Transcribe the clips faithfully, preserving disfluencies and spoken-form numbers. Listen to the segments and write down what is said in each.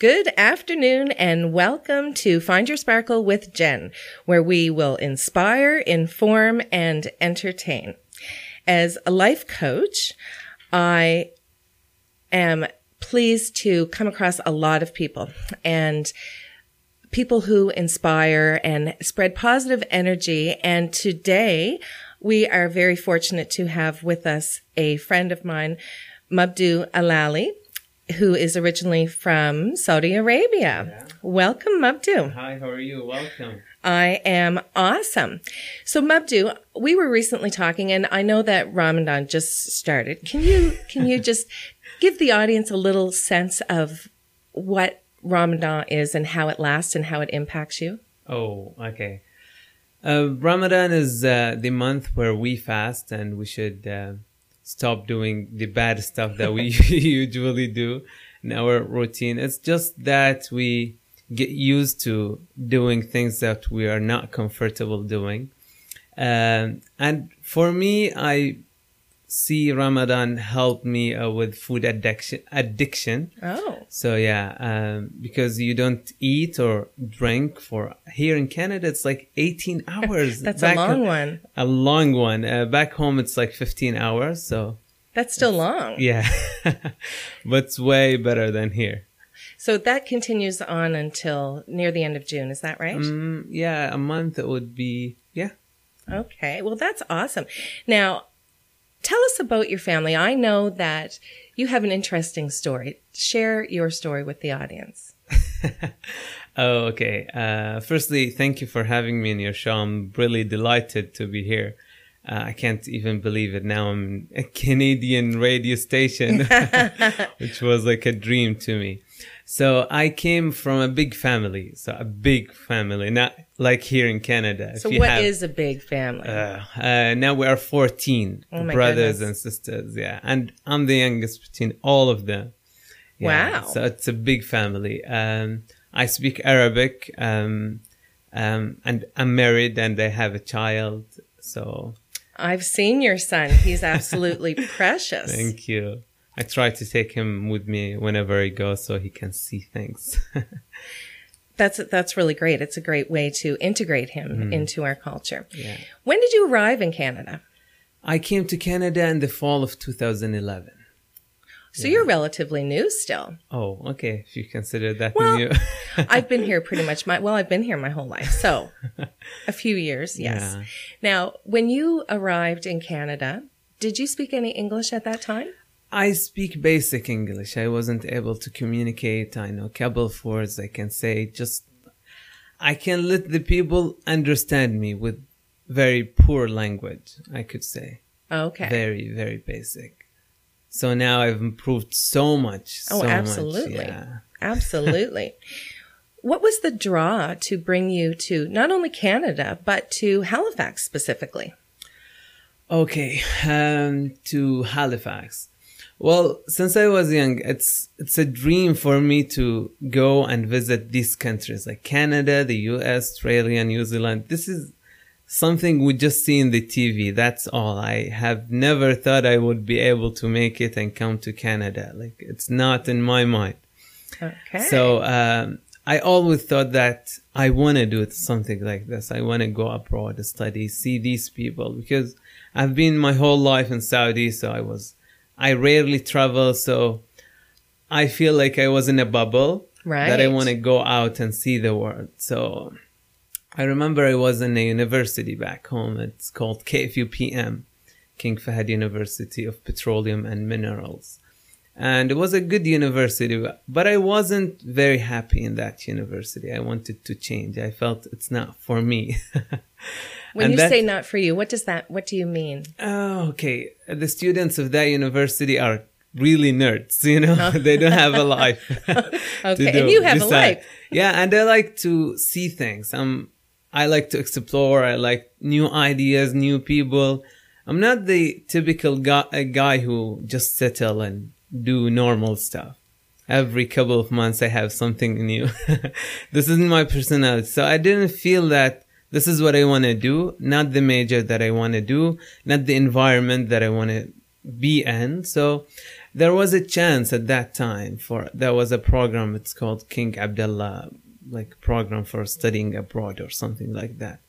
Good afternoon and welcome to Find Your Sparkle with Jen, where we will inspire, inform, and entertain. As a life coach, I am pleased to come across a lot of people and people who inspire and spread positive energy. And today we are very fortunate to have with us a friend of mine, Mabdu Alali, who is originally from Saudi Arabia. Yeah. Welcome, Mabdu. Hi, how are you? Welcome. I am awesome. So, Mabdu, we were recently talking, and I know that Ramadan just started. Can you can you just give the audience a little sense of what Ramadan is and how it lasts and how it impacts you? Oh, okay. Uh, Ramadan is uh, the month where we fast, and we should... Uh, stop doing the bad stuff that we usually do in our routine. It's just that we get used to doing things that we are not comfortable doing. Um, and for me, I see Ramadan help me uh, with food addiction. addiction. Oh. So yeah, um, because you don't eat or drink for, here in Canada, it's like eighteen hours. That's back a long home, one. A long one. Uh, back home, it's like fifteen hours. So that's still long. Yeah. But it's way better than here. So that continues on until near the end of June. Is that right? Um, yeah, a month it would be. Yeah. Okay. Well, that's awesome. Now, tell us about your family. I know that you have an interesting story. Share your story with the audience. Oh, okay. Uh, firstly, thank you for having me in your show. I'm really delighted to be here. Uh, I can't even believe it. Now I'm a Canadian radio station, which was like a dream to me. So I came from a big family. So a big family, not like here in Canada. So what have, is a big family? Uh, uh, now we are fourteen oh brothers goodness. and sisters. Yeah. And I'm the youngest between all of them. Yeah, wow. So it's a big family. Um, I speak Arabic um, um, and I'm married and I have a child. So I've seen your son. He's absolutely precious. Thank you. I try to take him with me whenever I go so he can see things. that's that's really great. It's a great way to integrate him mm. into our culture. Yeah. When did you arrive in Canada? I came to Canada in the fall of two thousand eleven. So yeah. You're relatively new still. Oh, okay. If you consider that well, new. I've been here pretty much my, well, I've been here my whole life. So a few years, yes. Yeah. Now, when you arrived in Canada, did you speak any English at that time? I speak basic English. I wasn't able to communicate. I know a couple of words I can say. Just, I can let the people understand me with very poor language, I could say. Okay. Very, very basic. So now I've improved so much. Oh, so absolutely. Much, yeah. Absolutely. What was the draw to bring you to not only Canada, but to Halifax specifically? Okay. Um, to Halifax. Well, since I was young, it's it's a dream for me to go and visit these countries like Canada, the U S, Australia, New Zealand. This is something we just see in the T V. That's all. I have never thought I would be able to make it and come to Canada. Like, it's not in my mind. Okay. So um, I always thought that I want to do something like this. I want to go abroad, study, see these people, because I've been my whole life in Saudi, so I was... I rarely travel, so I feel like I was in a bubble right. that I want to go out and see the world. So I remember I was in a university back home. It's called K F U P M, King Fahd University of Petroleum and Minerals. And it was a good university, but I wasn't very happy in that university. I wanted to change. I felt it's not for me. When and you that, say not for you, what does that, what do you mean? Oh, okay. The students of that university are really nerds, you know, oh. They don't have a life. Okay. Do. And you have Decide. a life. Yeah. And I like to see things. Um, I like to explore. I like new ideas, new people. I'm not the typical guy, guy who just settle and do normal stuff. Every couple of months, I have something new. This isn't my personality. So I didn't feel that this is what I want to do, not the major that I want to do, not the environment that I want to be in. So there was a chance at that time for, there was a program, it's called King Abdullah, like program for studying abroad or something like that.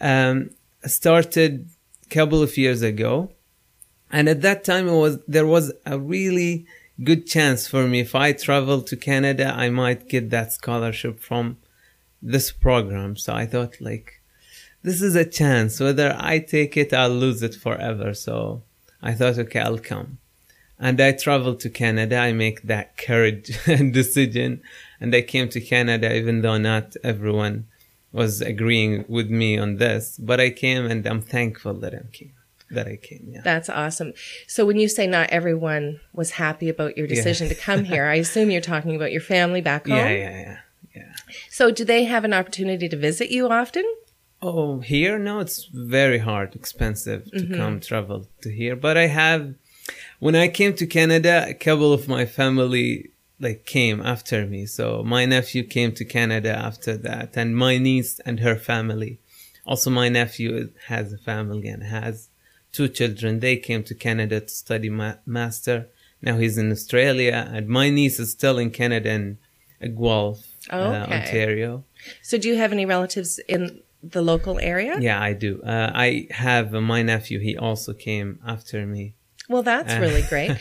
Um, started a couple of years ago. And at that time, it was, there was a really good chance for me. If I travel to Canada, I might get that scholarship from this program. So I thought, like, this is a chance. Whether I take it, I'll lose it forever. So I thought, okay, I'll come. And I traveled to Canada. I make that courage and decision. And I came to Canada, even though not everyone was agreeing with me on this. But I came, and I'm thankful that I came. That I came, yeah. That's awesome. So when you say not everyone was happy about your decision yeah. to come here, I assume you're talking about your family back home? Yeah, yeah, yeah, yeah. So do they have an opportunity to visit you often? Oh, here? No, it's very hard, expensive to mm-hmm. come travel to here. But I have, when I came to Canada, a couple of my family like came after me. So my nephew came to Canada after that, and my niece and her family. Also, my nephew has a family and has two children. They came to Canada to study ma master. Now he's in Australia, and my niece is still in Canada in Guelph, oh, okay. uh, Ontario. So do you have any relatives in the local area? Yeah, I do. Uh, I have uh, my nephew. He also came after me. Well, that's uh, really great.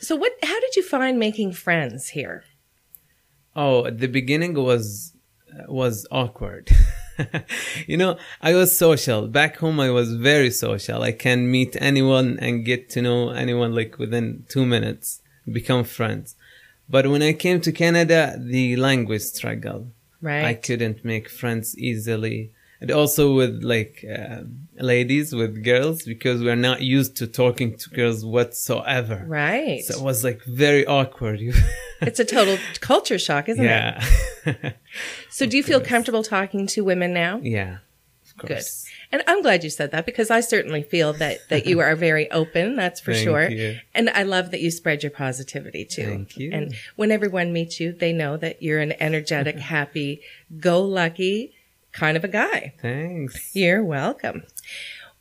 So what? How did you find making friends here? Oh, at the beginning was was awkward. You know, I was social. Back home, I was very social. I can meet anyone and get to know anyone like within two minutes, become friends. But when I came to Canada, the language struggle. Right. I couldn't make friends easily. And also with like uh, ladies, with girls, because we're not used to talking to girls whatsoever. Right. So it was like very awkward. It's a total culture shock, isn't yeah. it? Yeah. So do you feel comfortable talking to women now? Yeah, of course. Good. And I'm glad you said that, because I certainly feel that, that you are very open, that's for Thank sure. You. And I love that you spread your positivity too. Thank you. And when everyone meets you, they know that you're an energetic, happy, go-lucky kind of a guy. Thanks. You're welcome.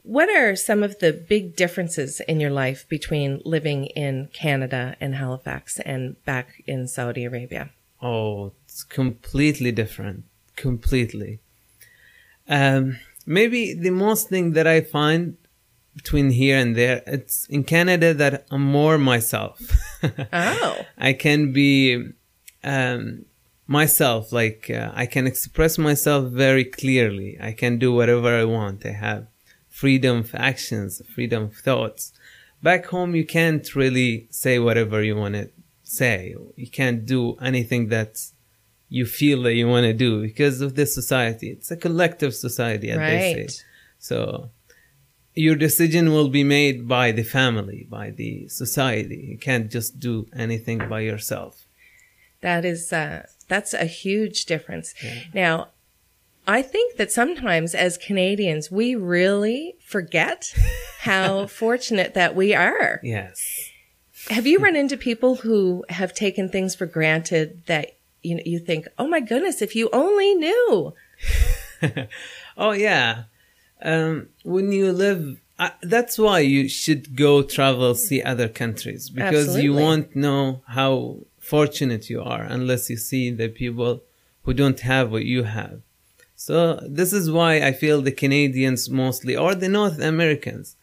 What are some of the big differences in your life between living in Canada and Halifax and back in Saudi Arabia? Oh, it's completely different. Completely. Um, maybe the most thing that I find between here and there, it's in Canada that I'm more myself. Oh. I can be... Um, myself, like uh, I can express myself very clearly. I can do whatever I want. I have freedom of actions, freedom of thoughts. Back home, you can't really say whatever you want to say. You can't do anything that you feel that you want to do because of this society. It's a collective society, as right. they say. So your decision will be made by the family, by the society. You can't just do anything by yourself. That is... Uh... That's a huge difference. Yeah. Now, I think that sometimes as Canadians, we really forget how fortunate that we are. Yes. Have you run into people who have taken things for granted that you know, you think, oh my goodness, if you only knew? Oh, yeah. Um, when you live, uh, that's why you should go travel, see other countries, because Absolutely. You won't know how fortunate you are unless you see the people who don't have what you have. So this is why I feel the Canadians mostly, or the North Americans,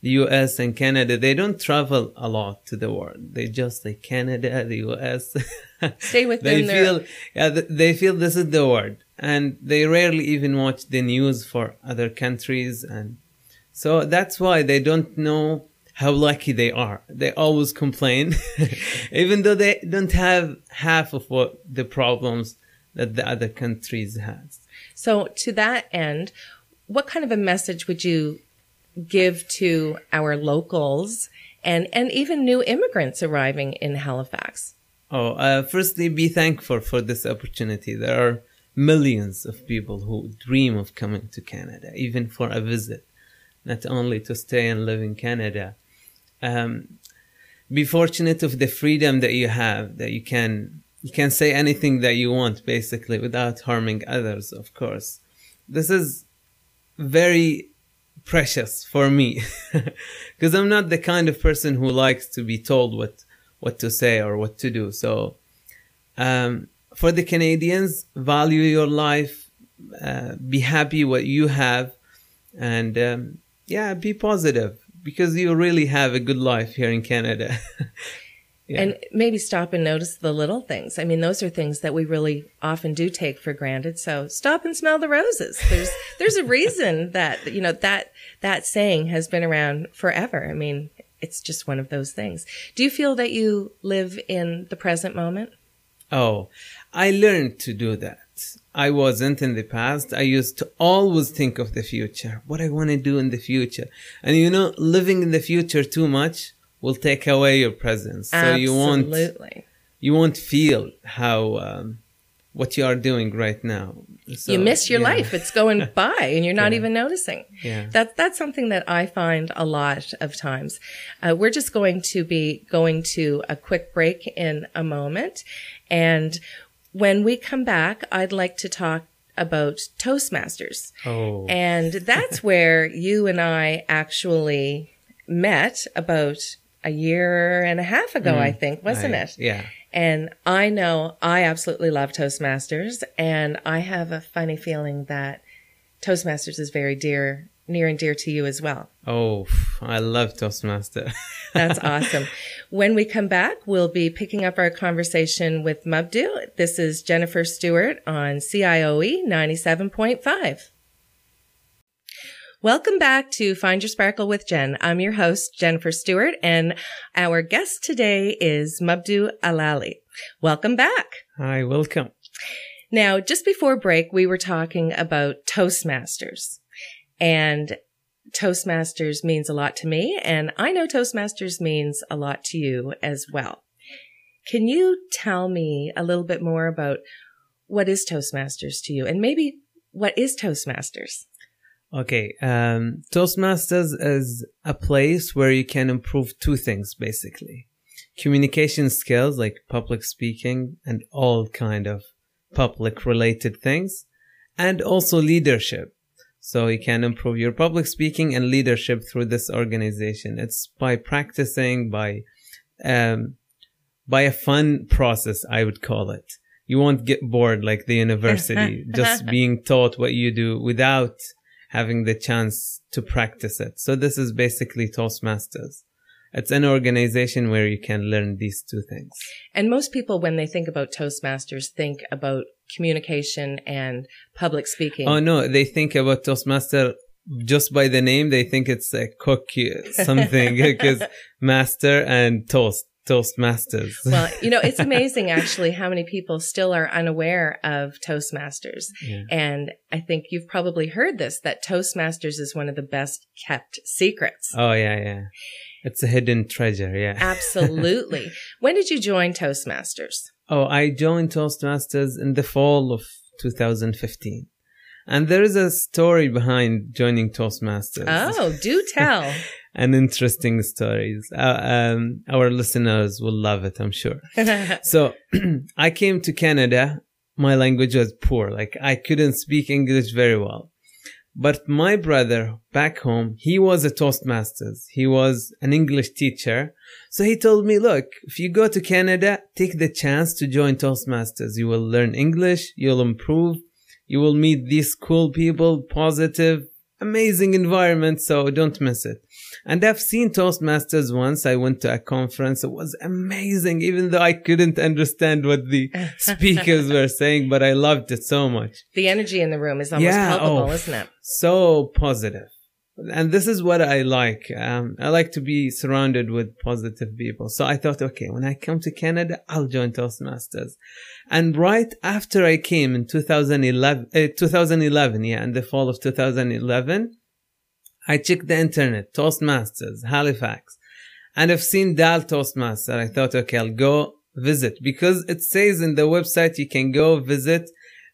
the U S and Canada, they don't travel a lot to the world. They just like Canada, the U S Stay within they feel, their... Yeah, they feel this is the world. And they rarely even watch the news for other countries. And so that's why they don't know how lucky they are. They always complain, even though they don't have half of what the problems that the other countries has. So to that end, what kind of a message would you give to our locals and, and even new immigrants arriving in Halifax? Oh, uh, firstly, be thankful for this opportunity. There are millions of people who dream of coming to Canada, even for a visit, not only to stay and live in Canada. Um, be fortunate of the freedom that you have, that you can you can say anything that you want, basically, without harming others, of course. This is very precious for me, because I'm not the kind of person who likes to be told what what to say or what to do. So um, for the Canadians, value your life, uh, be happy what you have, and um, yeah, be positive, because you really have a good life here in Canada. Yeah. And maybe stop and notice the little things. I mean, those are things that we really often do take for granted. So stop and smell the roses. There's there's a reason that, you know, that that saying has been around forever. I mean, it's just one of those things. Do you feel that you live in the present moment? Oh, I learned to do that. I wasn't in the past. I used to always think of the future, what I want to do in the future. And, you know, living in the future too much will take away your presence. Absolutely. So you won't, you won't feel how, um, what you are doing right now. So, you miss your yeah. life. It's going by and you're not yeah. even noticing. Yeah. That, that's something that I find a lot of times. Uh, we're just going to be going to a quick break in a moment. And when we come back, I'd like to talk about Toastmasters. Oh. And that's where you and I actually met about a year and a half ago, mm, I think, wasn't I, it? Yeah. And I know I absolutely love Toastmasters, and I have a funny feeling that Toastmasters is very dear, near and dear to you as well. Oh, I love Toastmaster. That's awesome. When we come back, we'll be picking up our conversation with Mabdu. This is Jennifer Stewart on C I O E ninety-seven point five. Welcome back to Find Your Sparkle with Jen. I'm your host, Jennifer Stewart, and our guest today is Mabdu Alali. Welcome back. Hi, welcome. Now, just before break, we were talking about Toastmasters, and Toastmasters means a lot to me, and I know Toastmasters means a lot to you as well. Can you tell me a little bit more about what is Toastmasters to you, and maybe what is Toastmasters? Okay, um, Toastmasters is a place where you can improve two things, basically. Communication skills, like public speaking and all kind of public-related things, and also leadership. So you can improve your public speaking and leadership through this organization. It's by practicing, by um, by a fun process, I would call it. You won't get bored like the university, just being taught what you do without having the chance to practice it. So this is basically Toastmasters. It's an organization where you can learn these two things. And most people, when they think about Toastmasters, think about communication and public speaking. Oh, no, they think about Toastmaster just by the name. They think it's a cook something, because master and toast. Toastmasters. Well, you know, it's amazing actually how many people still are unaware of Toastmasters. Yeah. And I think you've probably heard this, that Toastmasters is one of the best kept secrets. Oh, yeah, yeah. It's a hidden treasure, yeah. Absolutely. When did you join Toastmasters? Oh, I joined Toastmasters in the fall of two thousand fifteen. And there is a story behind joining Toastmasters. Oh, do tell. An interesting stories. Uh, um, our listeners will love it, I'm sure. So I came to Canada. My language was poor. Like, I couldn't speak English very well. But my brother back home, he was a Toastmasters. He was an English teacher. So he told me, look, if you go to Canada, take the chance to join Toastmasters. You will learn English. You'll improve. You will meet these cool people, positive, amazing environment, so don't miss it. And I've seen Toastmasters once. I went to a conference. It was amazing, even though I couldn't understand what the speakers were saying, but I loved it so much. The energy in the room is almost yeah, palpable, oh, isn't it? So positive. And this is what I like. Um, I like to be surrounded with positive people. So I thought, okay, when I come to Canada, I'll join Toastmasters. And right after I came in two thousand eleven, uh, two thousand eleven, yeah, in the fall of two thousand eleven, I checked the internet, Toastmasters, Halifax. And I've seen Dal Toastmasters. I thought, okay, I'll go visit, because it says in the website you can go visit,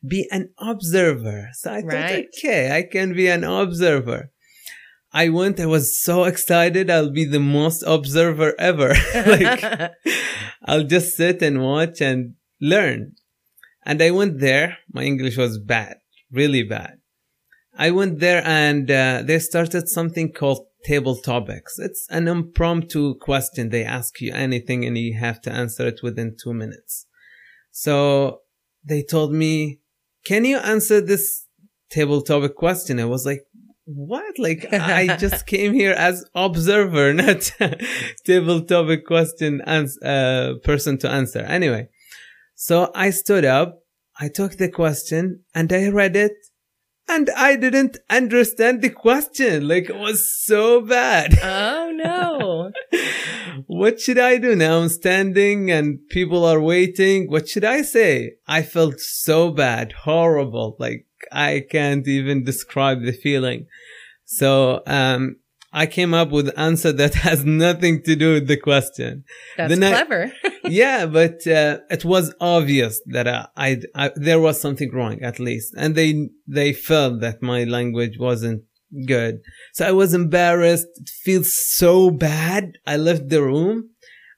be an observer. So I right. thought, okay, I can be an observer. I went, I was so excited. I'll be the most observer ever. Like, I'll just sit and watch and learn. And I went there. My English was bad, really bad. I went there and uh, they started something called table topics. It's an impromptu question. They ask you anything and you have to answer it within two minutes. So they told me, can you answer this table topic question? I was like, what? Like, I just came here as observer, not table topic question ans- uh, person to answer. Anyway, so I stood up, I took the question and I read it. And I didn't understand the question. Like, it was so bad. Oh, no. What should I do now? I'm standing and people are waiting. What should I say? I felt so bad, horrible. Like, I can't even describe the feeling. So um I came up with an answer that has nothing to do with the question. That's then clever. I, yeah, but uh, it was obvious that I, I, I, there was something wrong at least. And they, they felt that my language wasn't good. So I was embarrassed. It feels so bad. I left the room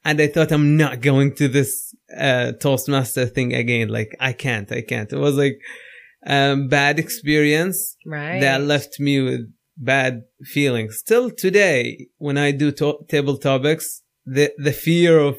and I thought, I'm not going to this uh, Toastmaster thing again. Like, I can't, I can't. It was like um bad experience. Right. That left me with bad feelings. Still today, when I do to- table topics, the the fear of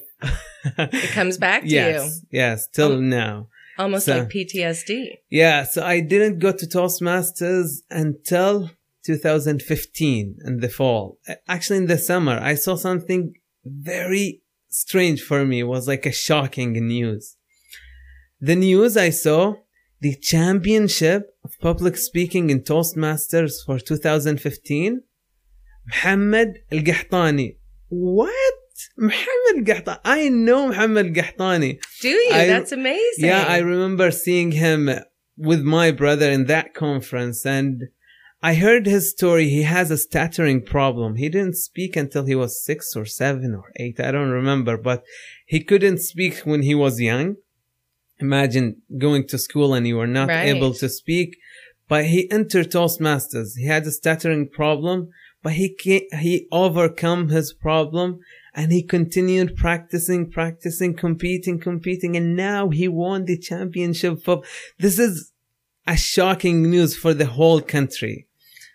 it comes back to yes, you. Yes, till um, now. Almost so, like P T S D. Yeah, so I didn't go to Toastmasters until two thousand fifteen in the fall. Actually, in the summer, I saw something very strange for me. It was like a shocking news. The news I saw, the championship of public speaking in Toastmasters for two thousand fifteen, Muhammad Al-Qahtani. What? Muhammad Al-Qahtani. I know Muhammad Al-Qahtani. Do you? I, That's amazing. Yeah, I remember seeing him with my brother in that conference, and I heard his story. He has a stuttering problem. He didn't speak until he was six or seven or eight. I don't remember, but he couldn't speak when he was young. Imagine going to school and you were not right. able to speak, but he entered Toastmasters. He had a stuttering problem, but he came, he overcome his problem and he continued practicing, practicing, competing, competing. And now he won the championship. For, this is a shocking news for the whole country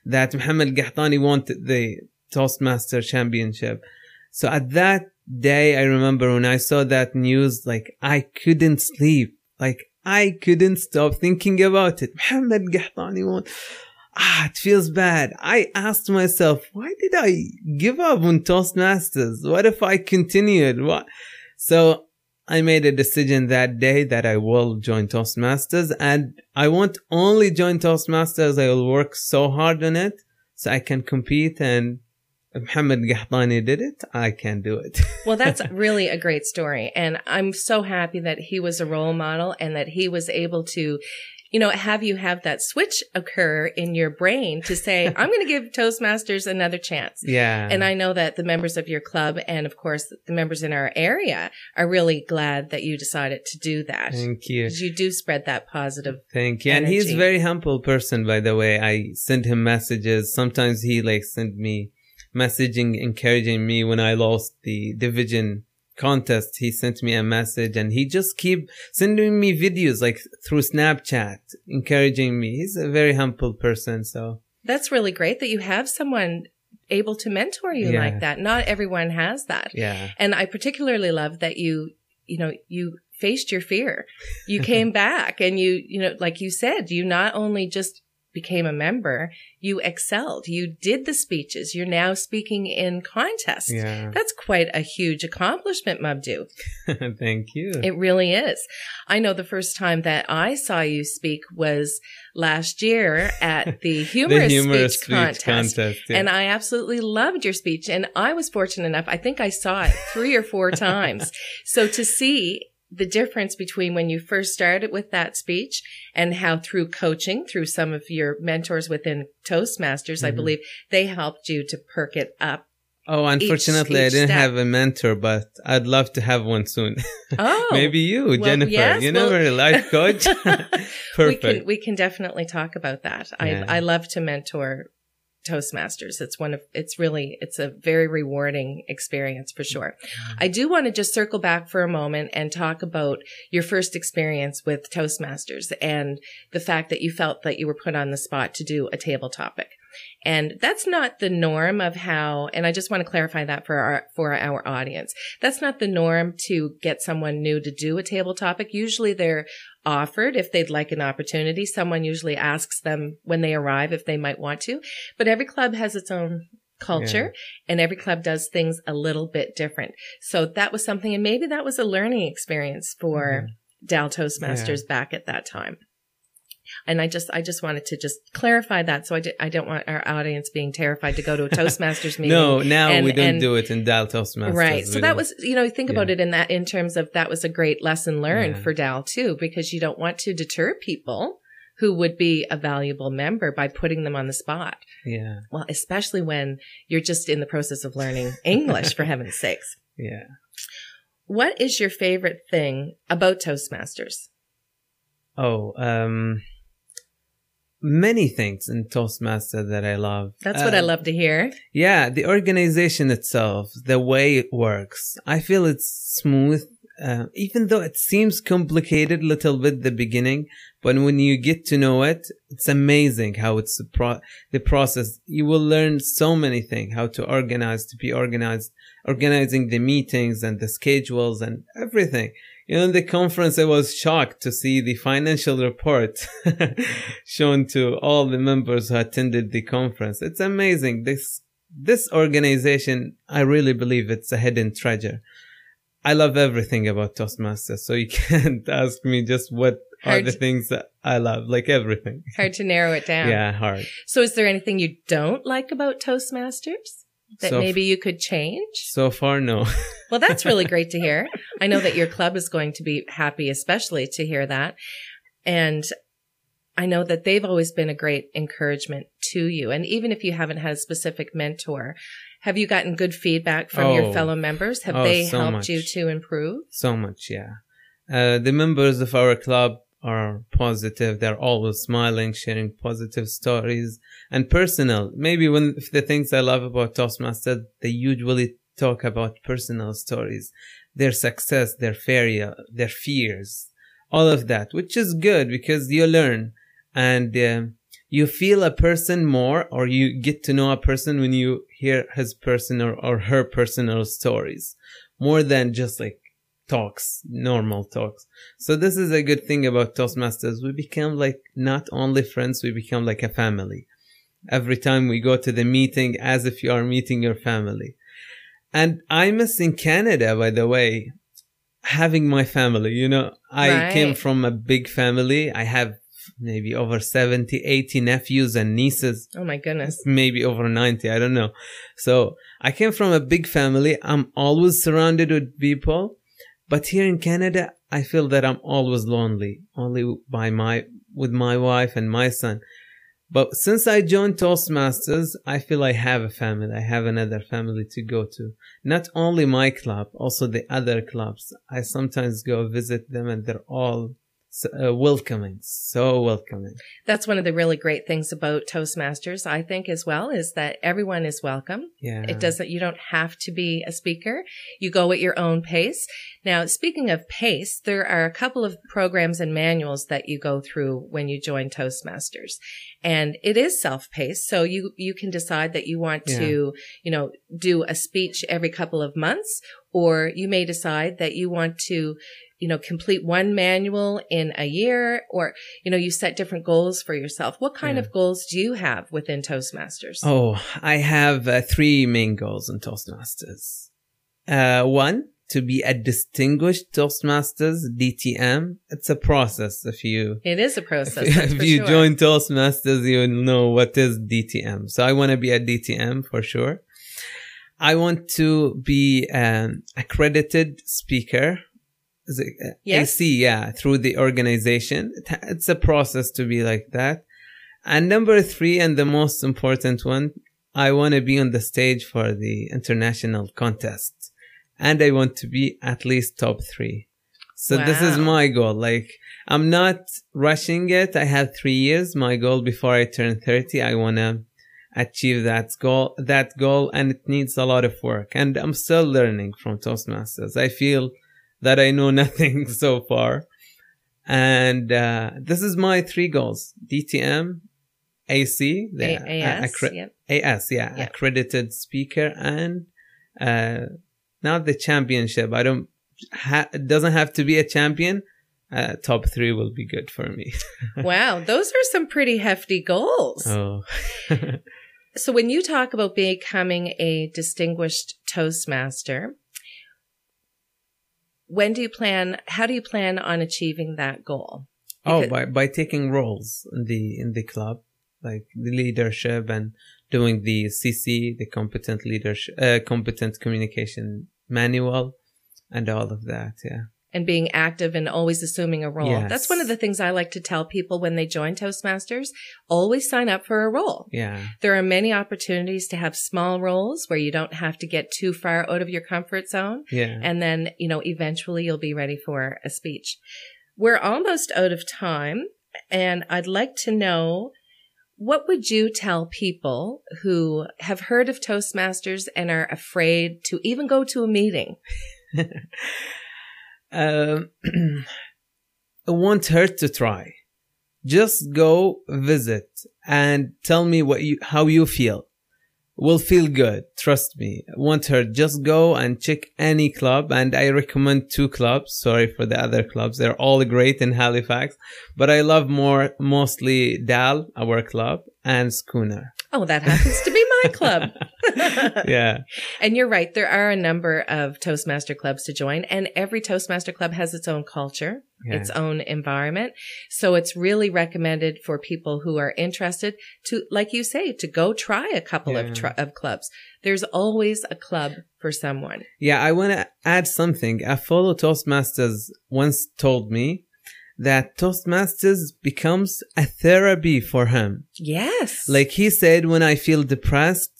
that Muhammad Al-Qahtani won the Toastmaster championship. So at that day, I remember when I saw that news, like, I couldn't sleep. Like, I couldn't stop thinking about it. Muhammad Al-Qahtani won. Ah, it feels bad. I asked myself, why did I give up on Toastmasters? What if I continued? What? So I made a decision that day that I will join Toastmasters, and I won't only join Toastmasters. I will work so hard on it so I can compete, and if Muhammad Al-Qahtani did it, I can do it. Well, that's really a great story. And I'm so happy that he was a role model and that he was able to, you know, have you have that switch occur in your brain to say, I'm going to give Toastmasters another chance. Yeah. And I know that the members of your club and, of course, the members in our area are really glad that you decided to do that. Thank you. Because you do spread that positive Thank you. Energy. And he's a very humble person, by the way. I send him messages. Sometimes he, like, send me messaging, encouraging me when I lost the division contest. He sent me a message and he just keep sending me videos like through Snapchat, encouraging me. He's a very humble person. So that's really great that you have someone able to mentor you yeah. like that. Not everyone has that. Yeah. And I particularly love that you, you know, you faced your fear. You came back and you, you know, like you said, you not only just became a member, you excelled. You did the speeches. You're now speaking in contests. Yeah. That's quite a huge accomplishment, Mabdu. Thank you. It really is. I know the first time that I saw you speak was last year at the Humorous, the humorous speech, speech Contest. contest yeah. And I absolutely loved your speech. And I was fortunate enough, I think I saw it three or four times. So to see the difference between when you first started with that speech and how through coaching, through some of your mentors within Toastmasters, mm-hmm. I believe they helped you to perk it up. Oh, unfortunately, each, each I didn't step. have a mentor, but I'd love to have one soon. Oh. Maybe you, well, Jennifer. Yes, you know, well, a life coach. Perfect. We can, we can definitely talk about that. Yeah. I I love to mentor Toastmasters. It's one of, it's really, it's a very rewarding experience for sure. I do want to just circle back for a moment and talk about your first experience with Toastmasters and the fact that you felt that you were put on the spot to do a table topic. And that's not the norm of how, and I just want to clarify that for our, for our audience. That's not the norm to get someone new to do a table topic. Usually they're offered if they'd like an opportunity. Someone usually asks them when they arrive if they might want to, but every club has its own culture, yeah. and every club does things a little bit different. So that was something, and maybe that was a learning experience for mm. Dal Toastmasters yeah. back at that time. And I just, I just wanted to just clarify that, so I, did, I don't want our audience being terrified to go to a Toastmasters meeting. No, now and, we don't and, do it in Dal Toastmasters. Right. So we that don't. was, you know, think yeah. about it in that, in terms of that was a great lesson learned yeah. for Dal too, because you don't want to deter people who would be a valuable member by putting them on the spot. Yeah. Well, especially when you're just in the process of learning English, for heaven's sakes. Yeah. What is your favorite thing about Toastmasters? Oh, um... many things in Toastmasters that I love. That's uh, what I love to hear. Yeah, the organization itself, the way it works. I feel it's smooth, uh, even though it seems complicated a little bit at the beginning. But when you get to know it, it's amazing how it's the, pro the process. You will learn so many things, how to organize, to be organized, organizing the meetings and the schedules and everything. You know, in the conference, I was shocked to see the financial report shown to all the members who attended the conference. It's amazing. This, this organization, I really believe it's a hidden treasure. I love everything about Toastmasters. So you can't ask me just what hard are the to, things that I love, like everything. Hard to narrow it down. Yeah, hard. So is there anything you don't like about Toastmasters? That so maybe you could change? So far, no. Well, that's really great to hear. I know that your club is going to be happy, especially to hear that. And I know that they've always been a great encouragement to you. And even if you haven't had a specific mentor, have you gotten good feedback from oh, your fellow members? Have oh, they so helped much. you to improve? So much, yeah. Uh, the members of our club are positive. They're always smiling, sharing positive stories and personal. Maybe one of the things I love about Toastmasters, they usually talk about personal stories, their success, their failure, their fears, all of that, which is good because you learn and uh, you feel a person more, or you get to know a person when you hear his personal or her personal stories more than just like talks, normal talks. So this is a good thing about Toastmasters. We become like not only friends, we become like a family. Every time we go to the meeting, as if you are meeting your family. And I miss in Canada, by the way, having my family. You know, I right. came from a big family. I have maybe over seventy, eighty nephews and nieces. Oh my goodness. Maybe over ninety. I don't know. So I came from a big family. I'm always surrounded with people. But here in Canada, I feel that I'm always lonely, only by my, with my wife and my son. But since I joined Toastmasters, I feel I have a family. I have another family to go to. Not only my club, also the other clubs. I sometimes go visit them and they're all uh, welcoming, so welcoming. That's one of the really great things about Toastmasters, I think, as well, is that everyone is welcome. Yeah. It doesn't, you don't have to be a speaker. You go at your own pace. Now, speaking of pace, there are a couple of programs and manuals that you go through when you join Toastmasters. And it is self-paced, so you, you can decide that you want yeah. to, you know, do a speech every couple of months, or you may decide that you want to, you know, complete one manual in a year, or, you know, you set different goals for yourself. What kind yeah. of goals do you have within Toastmasters? Oh, I have uh, three main goals in Toastmasters. Uh, one, to be a distinguished Toastmasters, D T M. It's a process if you... It is a process. If, that's if for you sure. join Toastmasters, you know what is D T M. So I want to be a D T M for sure. I want to be an accredited speaker. Is it yes. A C, yeah, through the organization. It's a process to be like that. And number three, and the most important one, I want to be on the stage for the international contest. And I want to be at least top three. So wow. this is my goal. Like, I'm not rushing it. I have three years. My goal before I turn thirty, I want to achieve that goal, that goal. And it needs a lot of work. And I'm still learning from Toastmasters. I feel that I know nothing so far. And uh, this is my three goals. D T M, A C, yeah, A- AS, accre- yep. AS, yeah, yep. accredited speaker, and uh, not the championship. I don't. Ha- it doesn't have to be a champion. Uh, top three will be good for me. Wow, those are some pretty hefty goals. Oh. So when you talk about becoming a distinguished Toastmaster, when do you plan? How do you plan on achieving that goal? Because- oh, by by taking roles in the in the club, like the leadership and doing the C C, the competent leadership, uh, competent communication manual, and all of that. Yeah. And being active and always assuming a role. Yes. That's one of the things I like to tell people when they join Toastmasters, always sign up for a role. Yeah. There are many opportunities to have small roles where you don't have to get too far out of your comfort zone. Yeah. And then, you know, eventually you'll be ready for a speech. We're almost out of time, and I'd like to know, what would you tell people who have heard of Toastmasters and are afraid to even go to a meeting? Um, it won't hurt to try. Just go visit and tell me what you, how you feel. We'll feel good. Trust me. It won't hurt. Just go and check any club. And I recommend two clubs. Sorry for the other clubs. They're all great in Halifax, but I love more, mostly Dal, our club, and Schooner. Oh, that happens to be my club. Yeah. And you're right. There are a number of Toastmaster clubs to join, and every Toastmaster club has its own culture, yeah. its own environment. So it's really recommended for people who are interested to, like you say, to go try a couple yeah. of, tr- of clubs. There's always a club for someone. Yeah. I want to add something. A fellow Toastmasters once told me that Toastmasters becomes a therapy for him. Yes. Like he said, when I feel depressed,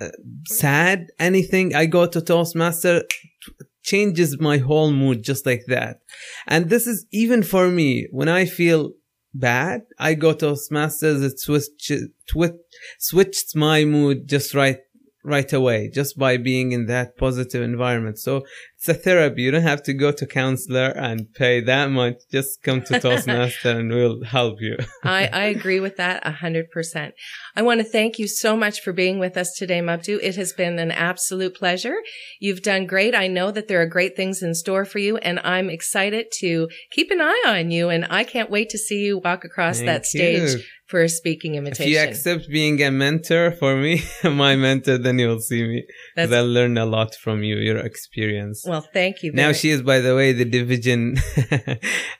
uh, sad, anything, I go to Toastmaster, t- changes my whole mood just like that. And this is even for me. When I feel bad, I go to Toastmasters, it switches, twi- switched my mood just right right away, just by being in that positive environment. So it's a therapy. You don't have to go to counselor and pay that much. Just come to Toastmaster and we'll help you. I, I agree with that one hundred percent. I want to thank you so much for being with us today, Mabdu. It has been an absolute pleasure. You've done great. I know that there are great things in store for you, and I'm excited to keep an eye on you, and I can't wait to see you walk across thank that stage. You. For a speaking invitation. If you accept being a mentor for me, my mentor, then you'll see me. Because I learn a lot from you, your experience. Well, thank you. Now she is, by the way, the division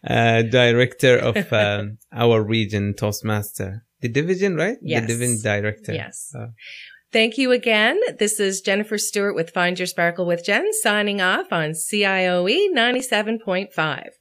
uh, director of uh, our region, Toastmaster. The division, right? Yes. The division director. Yes. So. Thank you again. This is Jennifer Stewart with Find Your Sparkle with Jen, signing off on C I O E ninety-seven point five.